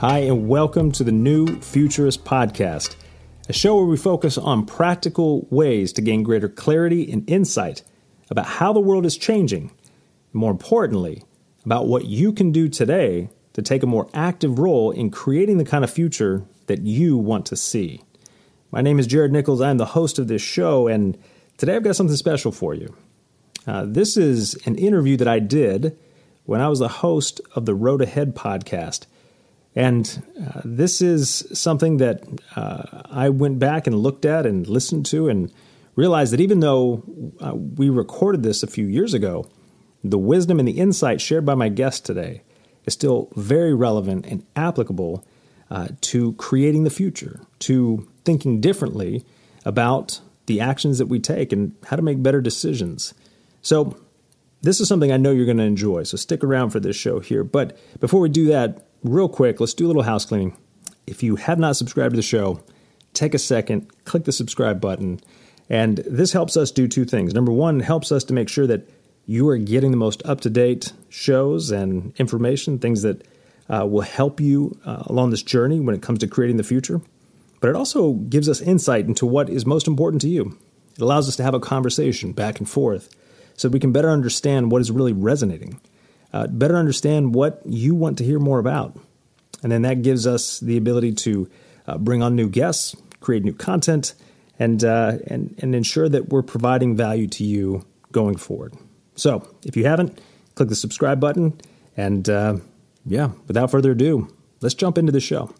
Hi, and welcome to the New Futurist Podcast, a show where we focus on practical ways to gain greater clarity and insight about how the world is changing, and more importantly, about what you can do today to take a more active role in creating the kind of future that you want to see. My name is Jared Nichols. I'm the host of this show, and today I've got something special for you. This is an interview that I did when I was the host of the Road Ahead podcast. And this is something that I went back and looked at and listened to and realized that even though we recorded this a few years ago, the wisdom and the insight shared by my guest today is still very relevant and applicable to creating the future, to thinking differently about the actions that we take and how to make better decisions. So this is something I know you're going to enjoy, so stick around for this show here. But before we do that, real quick, let's do a little house cleaning. If you have not subscribed to the show, take a second, click the subscribe button, and this helps us do two things. Number one, it helps us to make sure that you are getting the most up-to-date shows and information, things that will help you along this journey when it comes to creating the future. But it also gives us insight into what is most important to you. It allows us to have a conversation back and forth so that we can better understand what is really resonating. Better understand what you want to hear more about. And then that gives us the ability to bring on new guests, create new content, and ensure that we're providing value to you going forward. So if you haven't, click the subscribe button. And without further ado, let's jump into the show.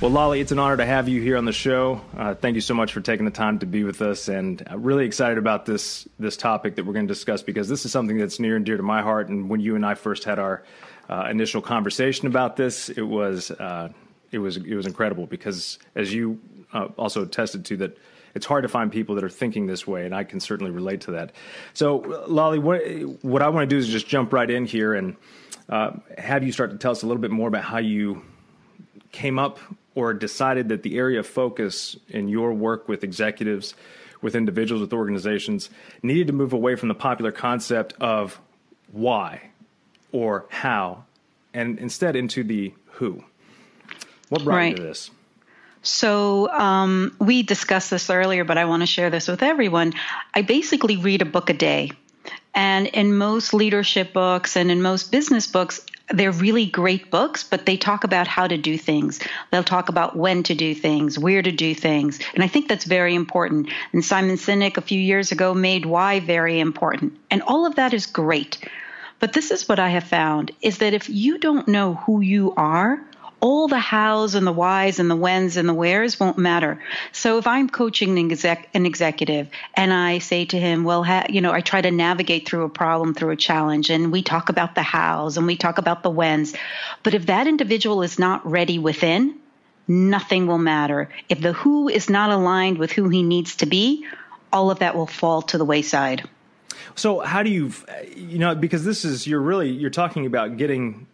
Well, Lolly, it's an honor to have you here on the show. Thank you so much for taking the time to be with us, and I'm really excited about this topic that we're going to discuss because this is something that's near and dear to my heart. And when you and I first had our initial conversation about this, it was incredible because, as you also attested to, that it's hard to find people that are thinking this way, and I can certainly relate to that. So, Lolly, what I want to do is just jump right in here and have you start to tell us a little bit more about how you came up or decided that the area of focus in your work with executives, with individuals, with organizations needed to move away from the popular concept of why or how, and instead into the who. What brought you to this? So we discussed this earlier, but I want to share this with everyone. I basically read a book a day. And in most leadership books and in most business books, they're really great books, but they talk about how to do things. They'll talk about when to do things, where to do things. And I think that's very important. And Simon Sinek a few years ago made why very important. And all of that is great. But this is what I have found is that if you don't know who you are, all the hows and the whys and the whens and the wheres won't matter. So if I'm coaching an executive and I say to him, well, I try to navigate through a problem, through a challenge, and we talk about the hows and we talk about the whens. But if that individual is not ready within, nothing will matter. If the who is not aligned with who he needs to be, all of that will fall to the wayside. So how do you because this is, you're talking about getting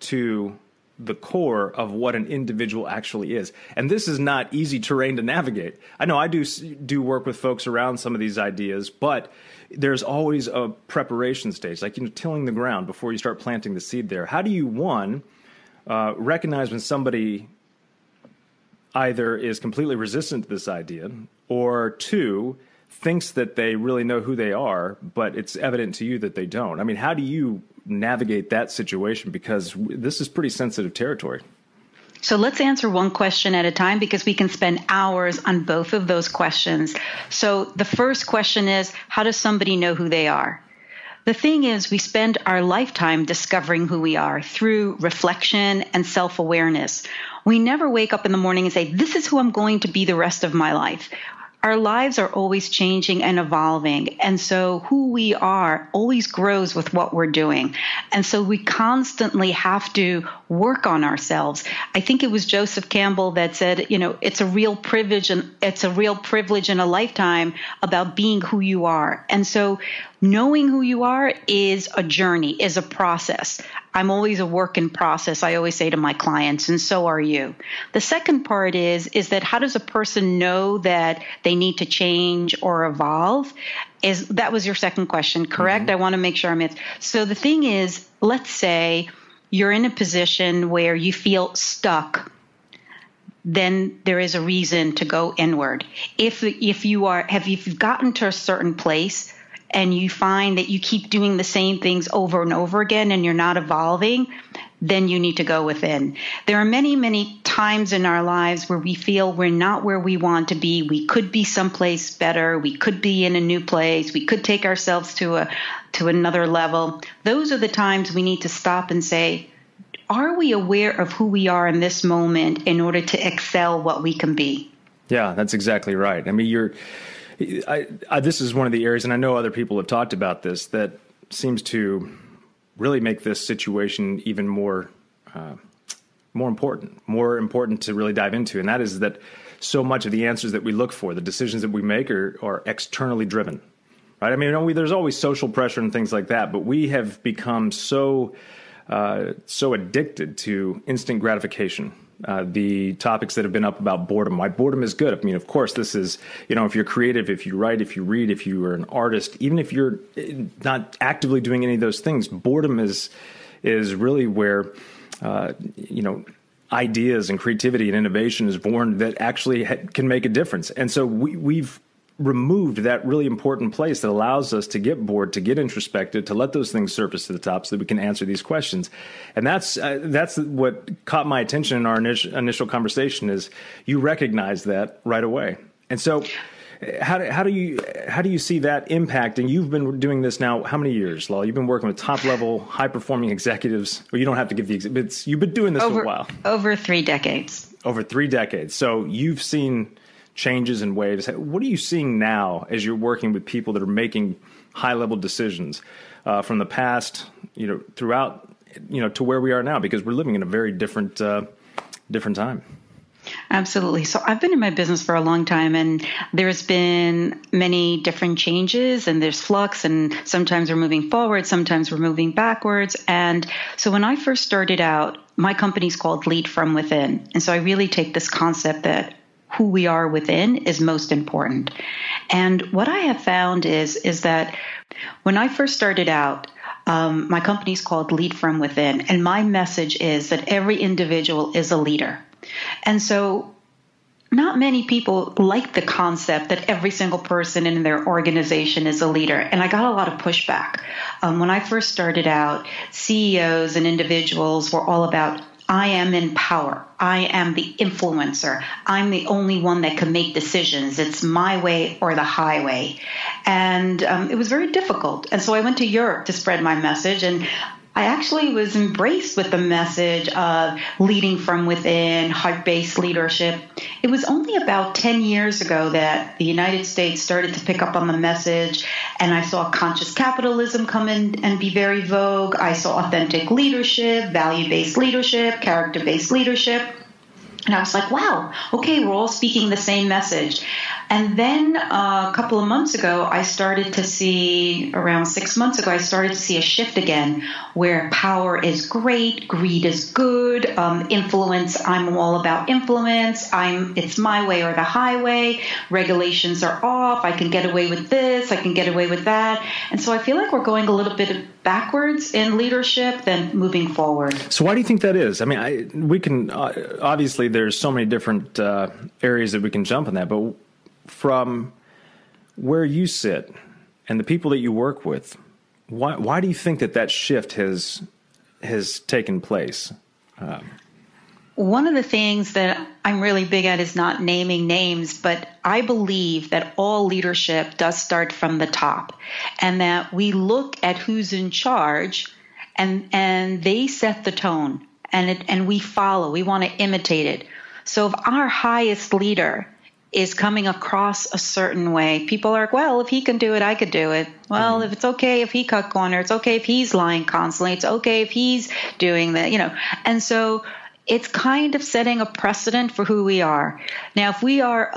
to the core of what an individual actually is. And this is not easy terrain to navigate. I know I do work with folks around some of these ideas, but there's always a preparation stage, like tilling the ground before you start planting the seed there. How do you, recognize when somebody either is completely resistant to this idea or, two, thinks that they really know who they are, but it's evident to you that they don't? I mean, how do you navigate that situation? Because this is pretty sensitive territory. So let's answer one question at a time because we can spend hours on both of those questions. So the first question is, how does somebody know who they are? The thing is, we spend our lifetime discovering who we are through reflection and self-awareness. We never wake up in the morning and say, this is who I'm going to be the rest of my life. Our lives are always changing and evolving, and so who we are always grows with what we're doing. And so we constantly have to work on ourselves. I think it was Joseph Campbell that said, it's a real privilege in a lifetime about being who you are. And so knowing who you are is a journey, is a process. I'm always a work in process, I always say to my clients, and so are you. The second part is that how does a person know that they need to change or evolve? That was your second question, correct? Mm-hmm. I want to make sure I'm it. So the thing is, let's say you're in a position where you feel stuck, then there is a reason to go inward. If you've gotten to a certain place and you find that you keep doing the same things over and over again and you're not evolving, then you need to go within. There are many, many times in our lives where we feel we're not where we want to be. We could be someplace better. We could be in a new place. We could take ourselves to another level. Those are the times we need to stop and say, are we aware of who we are in this moment in order to excel what we can be? Yeah, that's exactly right. I mean, this is one of the areas, and I know other people have talked about this, that seems to really make this situation even more important to really dive into. And that is that so much of the answers that we look for, the decisions that we make are externally driven, right? I mean, there's always social pressure and things like that, but we have become so addicted to instant gratification. The topics that have been up about boredom, why boredom is good. I mean, of course, this is, if you're creative, if you write, if you read, if you are an artist, even if you're not actively doing any of those things, boredom is really where, ideas and creativity and innovation is born that actually can make a difference. And so we've removed that really important place that allows us to get bored, to get introspective, to let those things surface to the top so that we can answer these questions. And that's what caught my attention in our initial conversation is you recognize that right away. And so how do you see that impacting? You've been doing this now, how many years, Lolly? You've been working with top level, high performing executives, or you don't have to give the exhibits. You've been doing this for a while. Over 3 decades. Over 3 decades. So you've seen changes and waves. What are you seeing now as you're working with people that are making high level decisions from the past, throughout, to where we are now, because we're living in a very different time. Absolutely. So I've been in my business for a long time, and there's been many different changes, and there's flux, and sometimes we're moving forward, sometimes we're moving backwards. And so when I first started out, my company's called Lead From Within. And so I really take this concept that who we are within is most important. And what I have found is that when I first started out, my company's called Lead From Within, and my message is that every individual is a leader. And so not many people like the concept that every single person in their organization is a leader. And I got a lot of pushback. When I first started out, CEOs and individuals were all about, I am in power. I am the influencer. I'm the only one that can make decisions. It's my way or the highway. And it was very difficult. And so I went to Europe to spread my message. And I actually was embraced with the message of leading from within, heart-based leadership. It was only about 10 years ago that the United States started to pick up on the message, and I saw conscious capitalism come in and be very vogue. I saw authentic leadership, value-based leadership, character-based leadership. And I was like, wow, okay, we're all speaking the same message. And then a couple of months ago, around 6 months ago, I started to see a shift again where power is great, greed is good, influence, I'm all about influence, it's my way or the highway, regulations are off, I can get away with this, I can get away with that. And so I feel like we're going a little bit backwards in leadership than moving forward. So why do you think that is? I mean, we can, obviously there's so many different areas that we can jump in that, but from where you sit and the people that you work with, why do you think that shift has taken place? One of the things that I'm really big at is not naming names, but I believe that all leadership does start from the top, and that we look at who's in charge, and they set the tone, and we follow. We want to imitate it. So if our highest leader is coming across a certain way, people are like, well, if he can do it, I could do it. Well, if it's okay if he cut corner, it's okay if he's lying constantly, it's okay if he's doing that, And so it's kind of setting a precedent for who we are. Now, if we have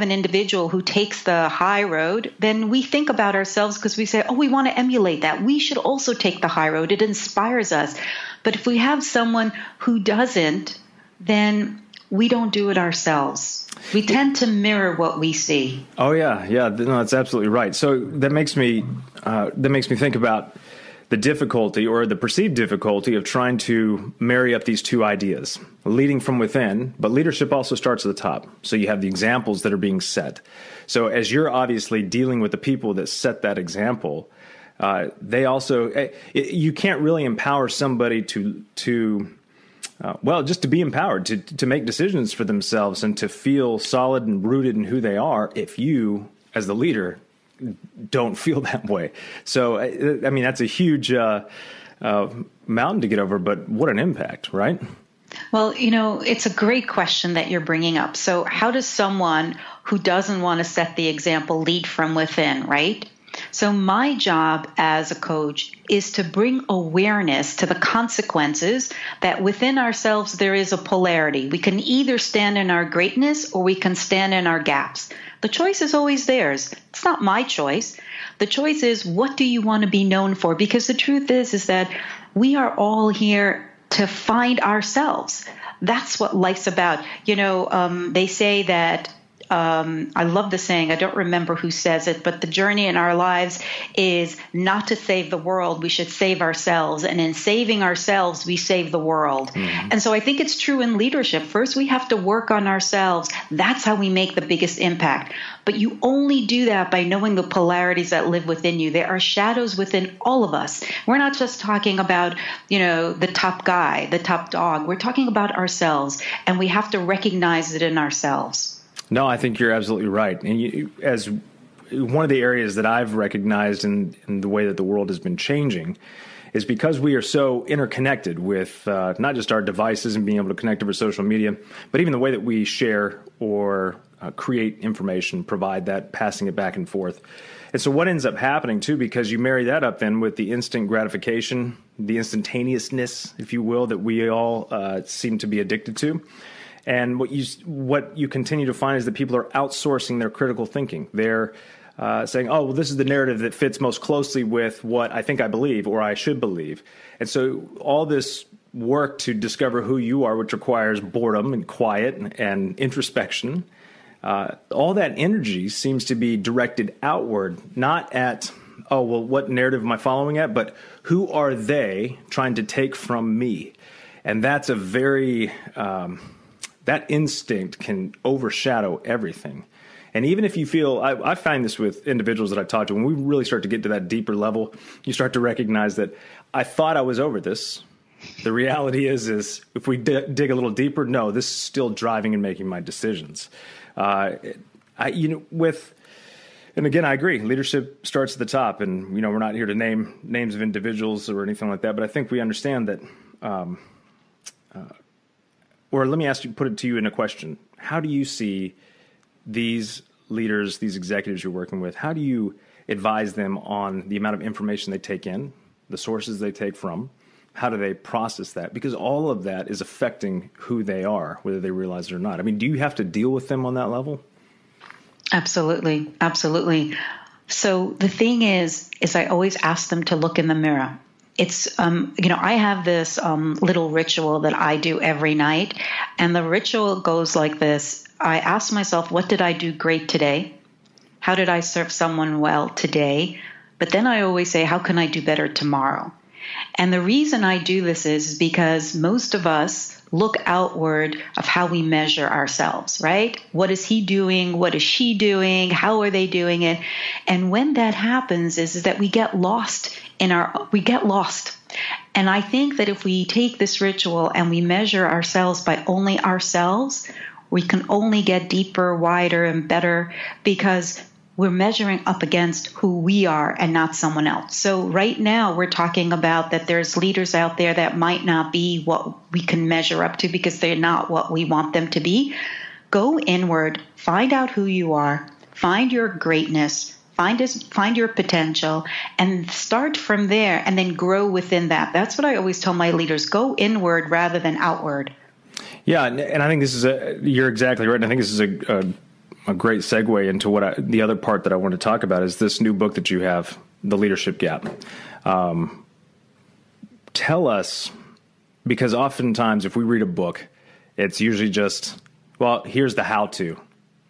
an individual who takes the high road, then we think about ourselves because we say, oh, we want to emulate that. We should also take the high road. It inspires us. But if we have someone who doesn't, then we don't do it ourselves. We tend to mirror what we see. Oh yeah, no, that's absolutely right. So that makes me think about the difficulty or the perceived difficulty of trying to marry up these two ideas, leading from within, but leadership also starts at the top. So you have the examples that are being set. So as you're obviously dealing with the people that set that example, they also, you can't really empower somebody just to be empowered, to make decisions for themselves and to feel solid and rooted in who they are if you, as the leader, don't feel that way. So, I mean, that's a huge mountain to get over, but what an impact, right? Well, you know, it's a great question that you're bringing up. So how does someone who doesn't want to set the example lead from within, right? So my job as a coach is to bring awareness to the consequences that within ourselves there is a polarity. We can either stand in our greatness or we can stand in our gaps. The choice is always theirs. It's not my choice. The choice is, what do you want to be known for? Because the truth is that we are all here to find ourselves. That's what life's about. You know, they say that I love the saying, I don't remember who says it, but the journey in our lives is not to save the world, we should save ourselves. And in saving ourselves, we save the world. Mm-hmm. And so I think it's true in leadership. First, we have to work on ourselves. That's how we make the biggest impact. But you only do that by knowing the polarities that live within you. There are shadows within all of us. We're not just talking about, you know, the top guy, the top dog. We're talking about ourselves, and we have to recognize it in ourselves. No, I think you're absolutely right. And as one of the areas that I've recognized in the way that the world has been changing is because we are so interconnected with not just our devices and being able to connect over social media, but even the way that we share or create information, provide that, passing it back and forth. And so what ends up happening, too, because you marry that up then with the instant gratification, the instantaneousness, if you will, that we all seem to be addicted to. And what you continue to find is that people are outsourcing their critical thinking. They're saying, oh, well, this is the narrative that fits most closely with what I think I believe or I should believe. And so all this work to discover who you are, which requires boredom and quiet and introspection, all that energy seems to be directed outward, not at, oh, well, what narrative am I following at, but who are they trying to take from me? And that's a very... that instinct can overshadow everything. And even if you feel, I find this with individuals that I've talked to, when we really start to get to that deeper level, you start to recognize that I thought I was over this. The reality is if we dig a little deeper, no, this is still driving and making my decisions. And again, I agree. Leadership starts at the top, and, you know, we're not here to name names of individuals or anything like that, but I think we understand that, or let me ask you, put it to you in a question. How do you see these leaders, these executives you're working with, how do you advise them on the amount of information they take in, the sources they take from? How do they process that? Because all of that is affecting who they are, whether they realize it or not. I mean, do you have to deal with them on that level? Absolutely. Absolutely. So the thing is I always ask them to look in the mirror. It's, you know, I have this little ritual that I do every night, and the ritual goes like this. I ask myself, what did I do great today? How did I serve someone well today? But then I always say, how can I do better tomorrow? And the reason I do this is because most of us look outward of how we measure ourselves, right? What is he doing? What is she doing? How are they doing it? And when that happens is that we get lost And I think that if we take this ritual and we measure ourselves by only ourselves, we can only get deeper, wider, and better, because we're measuring up against who we are and not someone else. So right now we're talking about that there's leaders out there that might not be what we can measure up to because they're not what we want them to be. Go inward, find out who you are, find your greatness, find your potential, and start from there and then grow within that. That's what I always tell my leaders, go inward rather than outward. Yeah, and I think this is you're exactly right. And I think this is a great segue into what the other part that I want to talk about is this new book that you have, The Leadership Gap. Tell us, because oftentimes if we read a book, it's usually just, well, here's the how-to.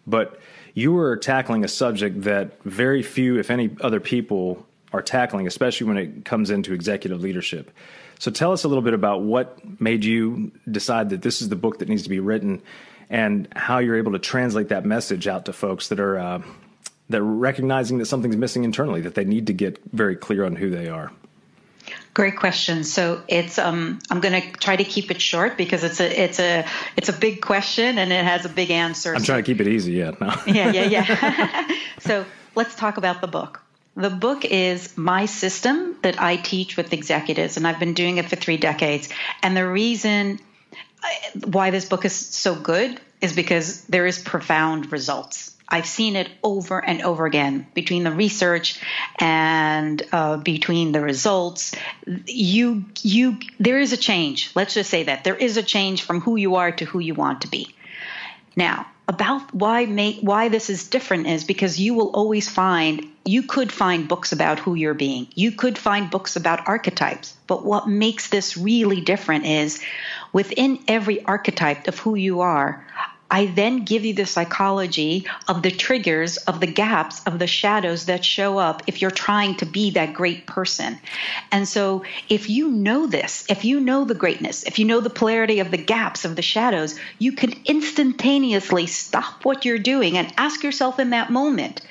But you were tackling a subject that very few, if any, other people are tackling, especially when it comes into executive leadership. So tell us a little bit about what made you decide that this is the book that needs to be written and how you're able to translate that message out to folks that are they're recognizing that something's missing internally, that they need to get very clear on who they are. Great question. So it's I'm going to try to keep it short because it's a big question and it has a big answer. I'm trying to keep it easy. Yeah. No. Yeah. So let's talk about the book. The book is my system that I teach with executives, and I've been doing it for 3 decades. And the reason why this book is so good is because there is profound results. I've seen it over and over again between the research and between the results. There is a change. Let's just say that there is a change from who you are to who you want to be. Now, about why this is different is because you will always find, you could find books about who you're being. You could find books about archetypes. But what makes this really different is within every archetype of who you are, I then give you the psychology of the triggers, of the gaps, of the shadows that show up if you're trying to be that great person. And so if you know this, if you know the greatness, if you know the polarity of the gaps, of the shadows, you can instantaneously stop what you're doing and ask yourself in that moment,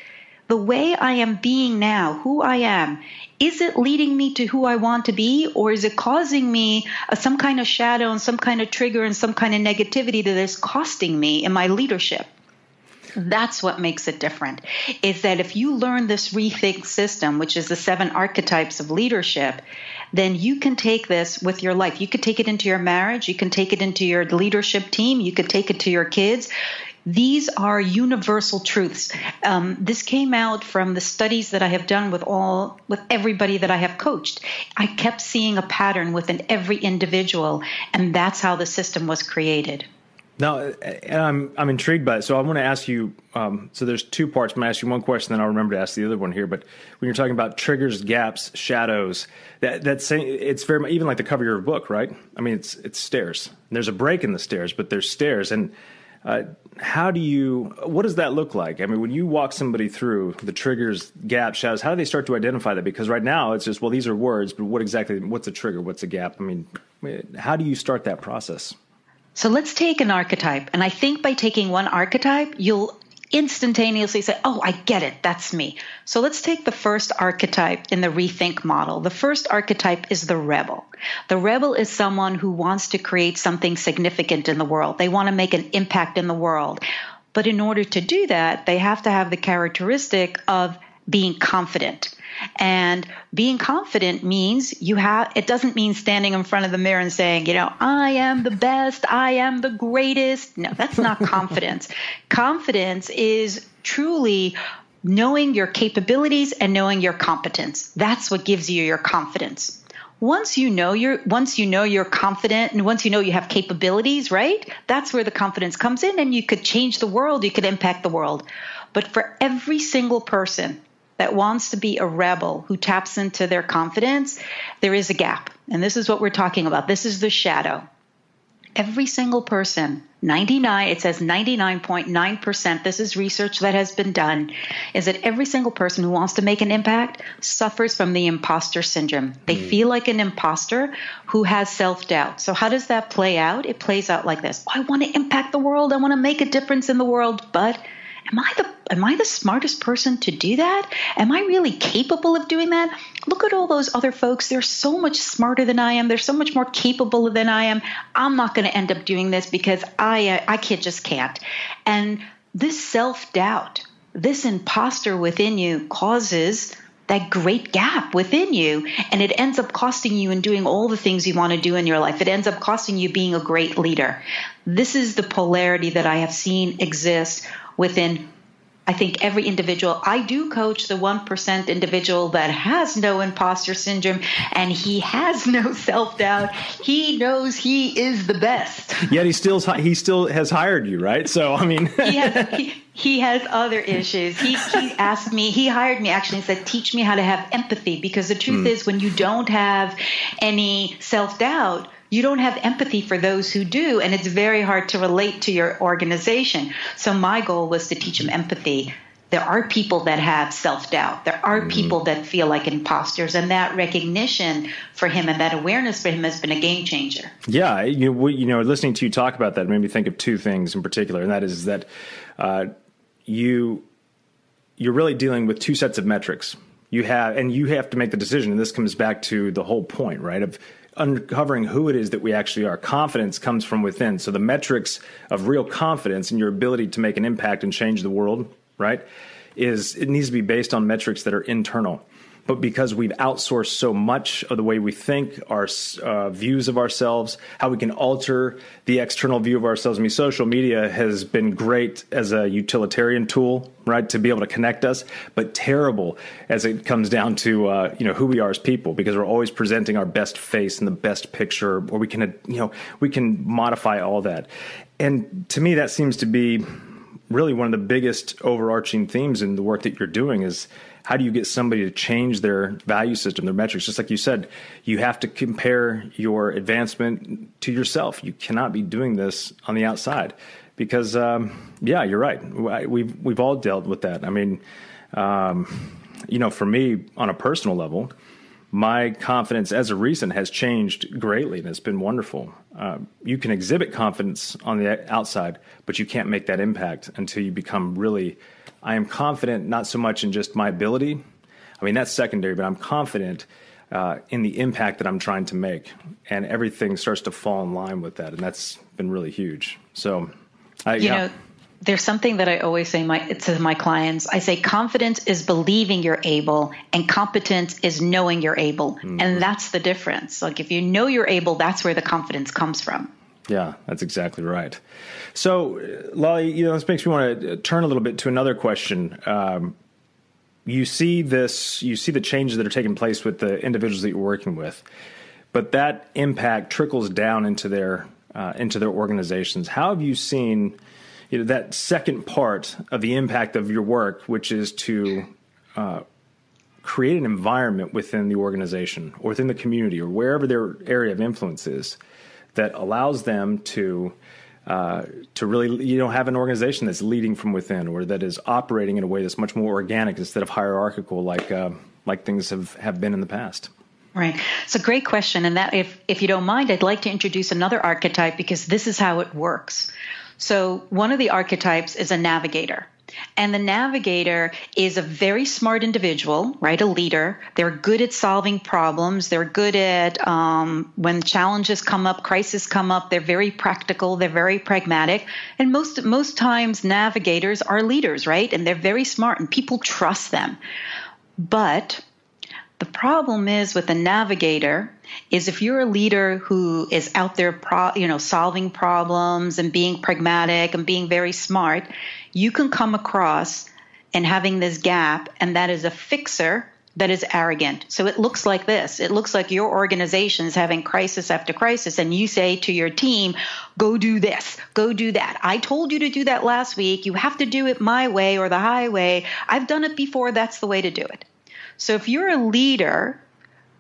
the way I am being now, who I am, is it leading me to who I want to be, or is it causing me some kind of shadow and some kind of trigger and some kind of negativity that is costing me in my leadership? That's what makes it different, is that if you learn this rethink system, which is the 7 archetypes of leadership, then you can take this with your life. You could take it into your marriage. You can take it into your leadership team. You could take it to your kids. These are universal truths. This came out from the studies that I have done with everybody that I have coached. I kept seeing a pattern within every individual, and that's how the system was created. Now, and I'm intrigued by it. So I want to ask you, so there's 2 parts. I'm going to ask you one question, then I'll remember to ask the other one here. But when you're talking about triggers, gaps, shadows, that's it's very, even like the cover of your book, right? I mean, it's stairs. There's a break in the stairs, but there's stairs. And what does that look like? I mean, when you walk somebody through the triggers, gaps, shadows, how do they start to identify that? Because right now it's just, well, these are words, but what's a trigger? What's a gap? I mean, how do you start that process? So let's take an archetype. And I think by taking one archetype, you'll instantaneously say, oh, I get it. That's me. So let's take the first archetype in the rethink model. The first archetype is the rebel. The rebel is someone who wants to create something significant in the world. They want to make an impact in the world. But in order to do that, they have to have the characteristic of being confident. And being confident means it doesn't mean standing in front of the mirror and saying, I am the best, I am the greatest. No, that's not confidence. Confidence is truly knowing your capabilities and knowing your competence. That's what gives you your confidence. Once you know you're confident and once you know you have capabilities, right? That's where the confidence comes in and you could change the world, you could impact the world. But for every single person that wants to be a rebel who taps into their confidence, there is a gap. And this is what we're talking about. This is the shadow. Every single person, it says 99.9%, this is research that has been done, is that every single person who wants to make an impact suffers from the imposter syndrome. They feel like an imposter who has self-doubt. So how does that play out? It plays out like this. I want to impact the world. I want to make a difference in the world, but am I the smartest person to do that? Am I really capable of doing that? Look at all those other folks. They're so much smarter than I am. They're so much more capable than I am. I'm not going to end up doing this because I just can't. And this self-doubt, this imposter within you causes that great gap within you, and it ends up costing you in doing all the things you want to do in your life. It ends up costing you being a great leader. This is the polarity that I have seen exist within, I think, every individual. I do coach the 1% individual that has no imposter syndrome, and he has no self-doubt. He knows he is the best. Yet he still has hired you, right? So, I mean... He has other issues. He asked me, he hired me actually and said, teach me how to have empathy, because the truth is when you don't have any self-doubt, you don't have empathy for those who do, and it's very hard to relate to your organization. So my goal was to teach him empathy. There are people that have self-doubt. There are people that feel like imposters, and that recognition for him and that awareness for him has been a game changer. Yeah, listening to you talk about that made me think of two things in particular, and that is that you're really dealing with two sets of metrics. You have to make the decision, and this comes back to the whole point, right, of uncovering who it is that we actually are. Confidence comes from within. So the metrics of real confidence in your ability to make an impact and change the world, right, it needs to be based on metrics that are internal. But because we've outsourced so much of the way we think, our views of ourselves, how we can alter the external view of ourselves. I mean, social media has been great as a utilitarian tool, right, to be able to connect us, but terrible as it comes down to who we are as people, because we're always presenting our best face and the best picture, or we can modify all that. And to me, that seems to be really one of the biggest overarching themes in the work that you're doing is, how do you get somebody to change their value system, their metrics? Just like you said, you have to compare your advancement to yourself. You cannot be doing this on the outside because, you're right. We've all dealt with that. I mean, for me on a personal level, my confidence as a reason has changed greatly, and it's been wonderful. You can exhibit confidence on the outside, but you can't make that impact until you become really I am confident not so much in just my ability. I mean, that's secondary, but I'm confident in the impact that I'm trying to make. And everything starts to fall in line with that. And that's been really huge. So, there's something that I always say to my clients. I say confidence is believing you're able and competence is knowing you're able. Mm-hmm. And that's the difference. Like if you know you're able, that's where the confidence comes from. Yeah, that's exactly right. So, Lolly, this makes me want to turn a little bit to another question. You see the changes that are taking place with the individuals that you're working with, but that impact trickles down into their organizations. How have you seen that second part of the impact of your work, which is to create an environment within the organization or within the community or wherever their area of influence is, that allows them to really, have an organization that's leading from within, or that is operating in a way that's much more organic instead of hierarchical, like things have been in the past. Right. It's a great question, and that if you don't mind, I'd like to introduce another archetype because this is how it works. So one of the archetypes is a navigator. And the navigator is a very smart individual, right? A leader. They're good at solving problems. They're good at when challenges come up, crises come up. They're very practical. They're very pragmatic. And most times navigators are leaders, right? And they're very smart and people trust them. But the problem is with a navigator is if you're a leader who is out there, solving problems and being pragmatic and being very smart, you can come across and having this gap, and that is a fixer that is arrogant. So it looks like this. It looks like your organization is having crisis after crisis, and you say to your team, go do this, go do that. I told you to do that last week. You have to do it my way or the highway. I've done it before. That's the way to do it. So if you're a leader,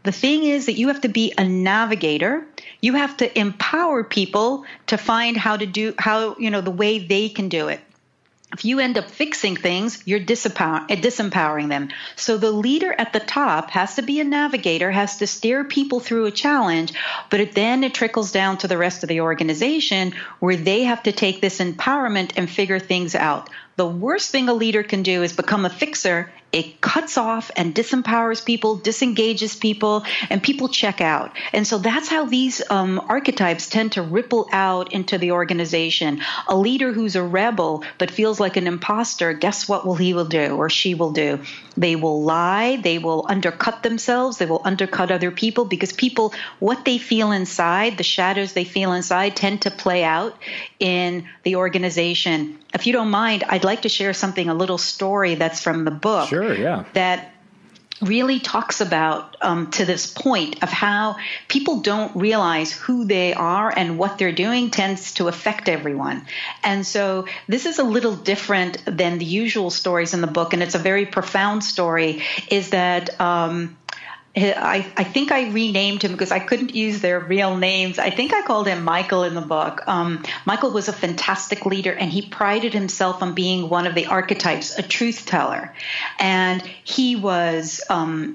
the thing is that you have to be a navigator. You have to empower people to find how to do the way they can do it. If you end up fixing things, you're disempowering them. So the leader at the top has to be a navigator, has to steer people through a challenge, but then it trickles down to the rest of the organization where they have to take this empowerment and figure things out. The worst thing a leader can do is become a fixer. It cuts off and disempowers people, disengages people, and people check out. And so that's how these archetypes tend to ripple out into the organization. A leader who's a rebel but feels like an imposter, guess what he will do or she will do? They will lie. They will undercut themselves. They will undercut other people because people, what they feel inside, the shadows they feel inside tend to play out in the organization. If you don't mind, I'd like to share a little story that's from the book. Sure, yeah. That really talks about to this point of how people don't realize who they are and what they're doing tends to affect everyone. And so this is a little different than the usual stories in the book, and it's a very profound story, is that I think I renamed him because I couldn't use their real names. I think I called him Michael in the book. Michael was a fantastic leader, and he prided himself on being one of the archetypes, a truth teller. And he was,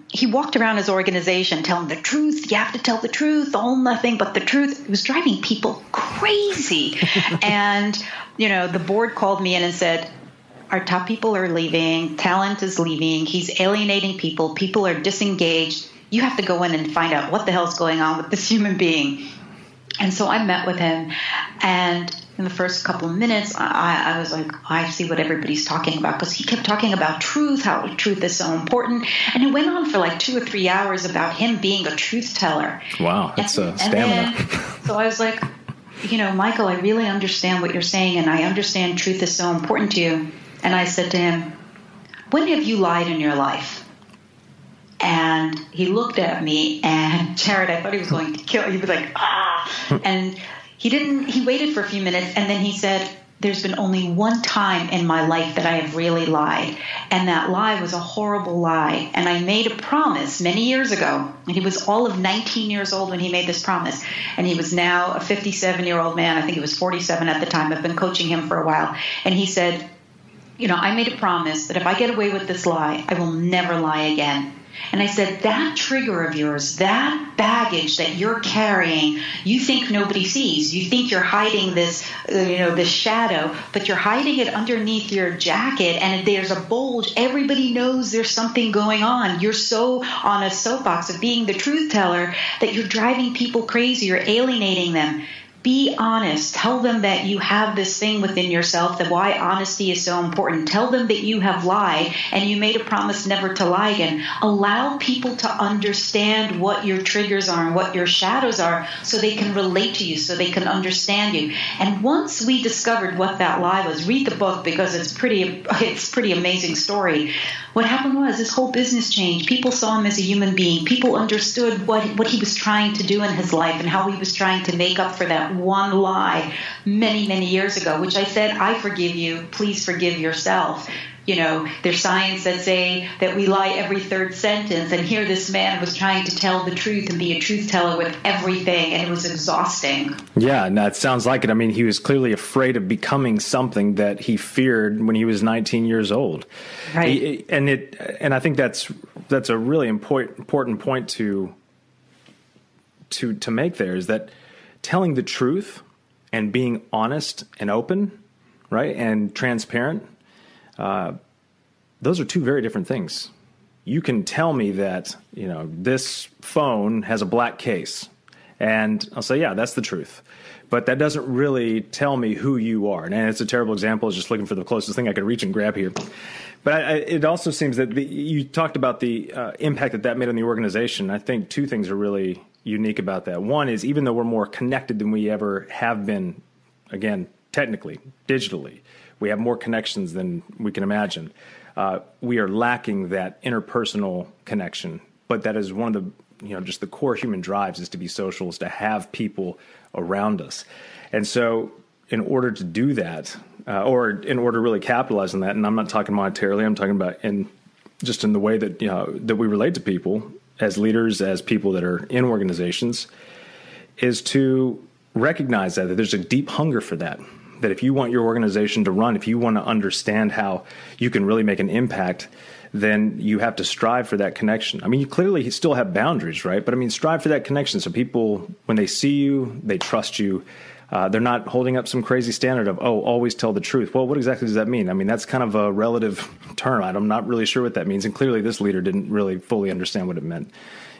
he walked around his organization telling the truth. You have to tell the truth, all nothing but the truth. It was driving people crazy. And, you know, the board called me in and said, our top people are leaving, talent is leaving, he's alienating people, people are disengaged. You have to go in and find out what the hell's going on with this human being. And so I met with him, and in the first couple of minutes, I was like, I see what everybody's talking about, because he kept talking about truth, how truth is so important. And it went on for like 2 or 3 hours about him being a truth teller. Wow, that's stamina. So I was like, you know, Michael, I really understand what you're saying, and I understand truth is so important to you. And I said to him, when have you lied in your life? And he looked at me, and Jared, I thought he was going to kill me. He was like, ah. And he didn't, he waited for a few minutes, and then he said, there's been only one time in my life that I have really lied. And that lie was a horrible lie. And I made a promise many years ago, and he was all of 19 years old when he made this promise. And he was now a 57-year-old man. I think he was 47 at the time. I've been coaching him for a while. And he said, you know, I made a promise that if I get away with this lie, I will never lie again. And I said, that trigger of yours, that baggage that you're carrying, you think nobody sees. You think you're hiding this, you know, this shadow, but you're hiding it underneath your jacket, and there's a bulge. Everybody knows there's something going on. You're so on a soapbox of being the truth teller that you're driving people crazy. You're alienating them. Be honest. Tell them that you have this thing within yourself, that why honesty is so important. Tell them that you have lied and you made a promise never to lie again. Allow people to understand what your triggers are and what your shadows are, so they can relate to you, so they can understand you. And once we discovered what that lie was, read the book, because it's pretty amazing story. What happened was this whole business changed. People saw him as a human being. People understood what he was trying to do in his life and how he was trying to make up for that one lie many, many years ago, which I said, I forgive you, please forgive yourself. You know, there's science that say that we lie every third sentence, and here this man was trying to tell the truth and be a truth teller with everything, and it was exhausting. Yeah, and that sounds like it. I mean, he was clearly afraid of becoming something that he feared when he was 19 years old. Right. And I think that's a really important point to make there, is that telling the truth and being honest and open, right, and transparent, those are two very different things. You can tell me that, you know, this phone has a black case, and I'll say, yeah, that's the truth. But that doesn't really tell me who you are. And it's a terrible example. I was just looking for the closest thing I could reach and grab here. But it also seems that you talked about the impact that made on the organization. I think two things are really unique about that. One is, even though we're more connected than we ever have been, again, technically, digitally, we have more connections than we can imagine. We are lacking that interpersonal connection, but that is one of the, you know, just the core human drives, is to be social, is to have people around us. And so in order to do that, or in order to really capitalize on that, and I'm not talking monetarily, I'm talking about in the way that, you know, that we relate to people, as leaders, as people that are in organizations, is to recognize that there's a deep hunger for that, that if you want your organization to run, if you want to understand how you can really make an impact, then you have to strive for that connection. I mean, you clearly still have boundaries, right? But I mean, strive for that connection. So people, when they see you, they trust you. They're not holding up some crazy standard of, oh, always tell the truth. Well, what exactly does that mean? I mean, that's kind of a relative term. I'm not really sure what that means. And clearly this leader didn't really fully understand what it meant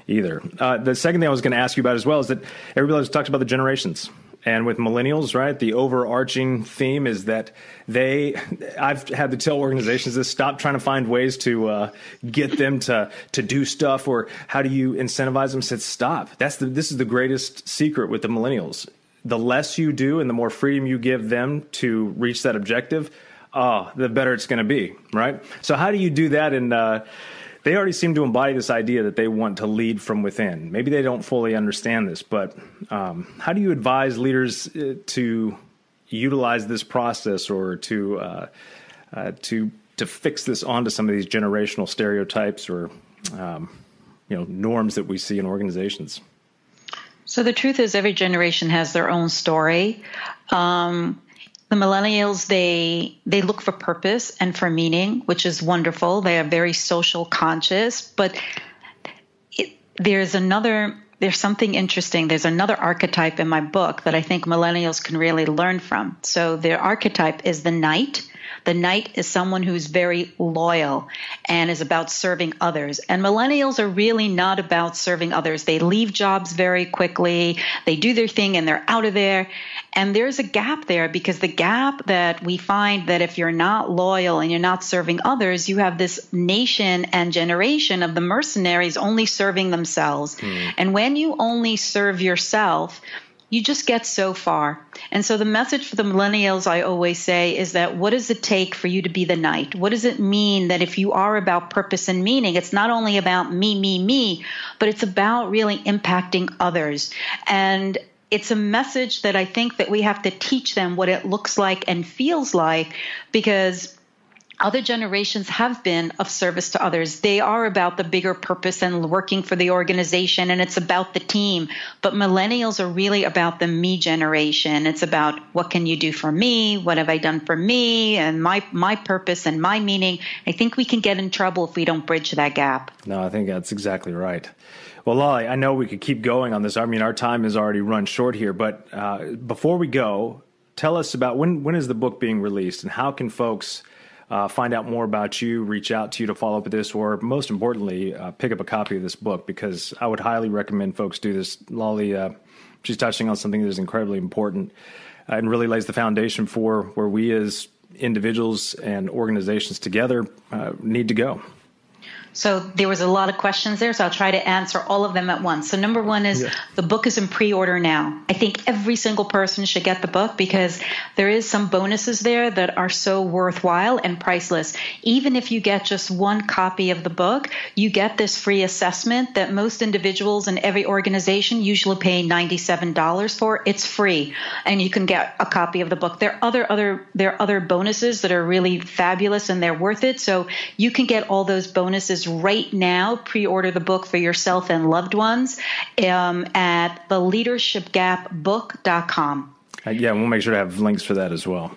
either. The second thing I was going to ask you about as well is that everybody has talked about the generations. And with millennials, right, the overarching theme is that I've had to tell organizations to stop trying to find ways to get them to do stuff, or how do you incentivize them? Said, stop. This is the greatest secret with the millennials. The less you do and the more freedom you give them to reach that objective, the better it's going to be, right? So how do you do that? And they already seem to embody this idea that they want to lead from within. Maybe they don't fully understand this, but how do you advise leaders to utilize this process, or to fix this onto some of these generational stereotypes, or norms that we see in organizations? So the truth is every generation has their own story. The millennials, they look for purpose and for meaning, which is wonderful. They are very social conscious, but there's something interesting. There's another archetype in my book that I think millennials can really learn from. So their archetype is the knight. The knight is someone who's very loyal and is about serving others. And millennials are really not about serving others. They leave jobs very quickly. They do their thing and they're out of there. And there's a gap there, because the gap that we find that if you're not loyal and you're not serving others, you have this nation and generation of the mercenaries only serving themselves. Mm. And when you only serve yourself, you just get so far. And so the message for the millennials, I always say, is that what does it take for you to be the knight? What does it mean that if you are about purpose and meaning, it's not only about me, but it's about really impacting others. And it's a message that I think that we have to teach them what it looks like and feels like, because other generations have been of service to others. They are about the bigger purpose and working for the organization, and it's about the team. But millennials are really about the me generation. It's about what can you do for me? What have I done for me and my purpose and my meaning? I think we can get in trouble if we don't bridge that gap. No, I think that's exactly right. Well, Lolly, I know we could keep going on this. I mean, our time has already run short here, but before we go, tell us about when is the book being released, and how can folks find out more about you, reach out to you to follow up with this, or most importantly, pick up a copy of this book, because I would highly recommend folks do this. Lolly, she's touching on something that is incredibly important and really lays the foundation for where we as individuals and organizations together need to go. So there was a lot of questions there, so I'll try to answer all of them at once. So number one is The book is in pre-order now. I think every single person should get the book, because there is some bonuses there that are so worthwhile and priceless. Even if you get just one copy of the book, you get this free assessment that most individuals in every organization usually pay $97 for. It's free, and you can get a copy of the book. There are other bonuses that are really fabulous, and they're worth it. So you can get all those bonuses right now. Pre-order the book for yourself and loved ones at theleadershipgapbook.com. Yeah, we'll make sure to have links for that as well.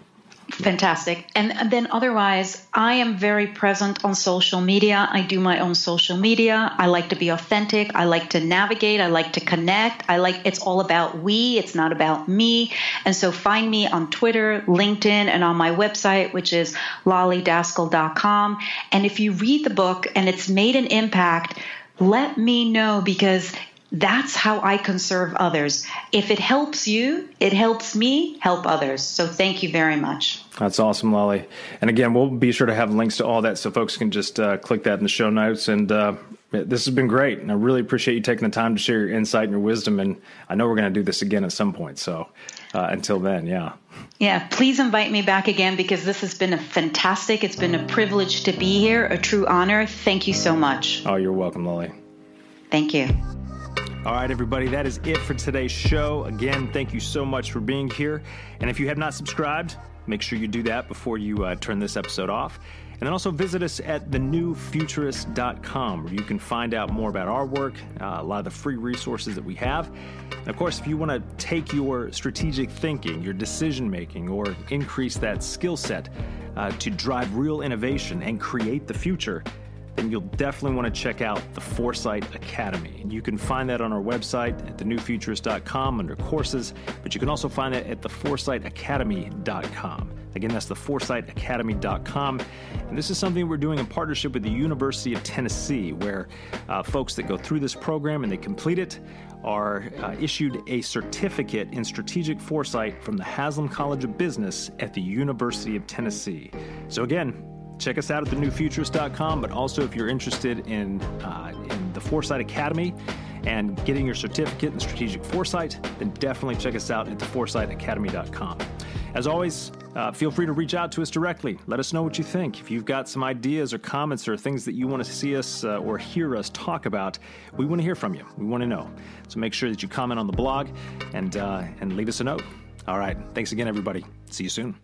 Fantastic. And then otherwise, I am very present on social media. I do my own social media. I like to be authentic. I like to navigate. I like to connect. It's all about we. It's not about me. And so find me on Twitter, LinkedIn, and on my website, which is lollydaskal.com. And if you read the book and it's made an impact, let me know, because that's how I can serve others. If it helps you, it helps me help others. So thank you very much. That's awesome, Lolly. And again, we'll be sure to have links to all that so folks can just click that in the show notes. And this has been great. And I really appreciate you taking the time to share your insight and your wisdom. And I know we're going to do this again at some point. So until then, yeah. Yeah, please invite me back again, because this has been fantastic. It's been a privilege to be here, a true honor. Thank you so much. Oh, you're welcome, Lolly. Thank you. All right, everybody, that is it for today's show. Again, thank you so much for being here. And if you have not subscribed, make sure you do that before you turn this episode off. And then also visit us at thenewfuturist.com, where you can find out more about our work, a lot of the free resources that we have. And of course, if you want to take your strategic thinking, your decision making, or increase that skill set to drive real innovation and create the future, then you'll definitely want to check out the Foresight Academy. And you can find that on our website at thenewfuturist.com under courses, but you can also find that at theforesightacademy.com. Again, that's theforesightacademy.com. And this is something we're doing in partnership with the University of Tennessee, where folks that go through this program and they complete it are issued a certificate in strategic foresight from the Haslam College of Business at the University of Tennessee. So again, check us out at thenewfuturist.com, but also if you're interested in the Foresight Academy and getting your certificate in strategic foresight, then definitely check us out at theforesightacademy.com. As always, feel free to reach out to us directly. Let us know what you think. If you've got some ideas or comments or things that you want to see us or hear us talk about, we want to hear from you. We want to know. So make sure that you comment on the blog and leave us a note. All right. Thanks again, everybody. See you soon.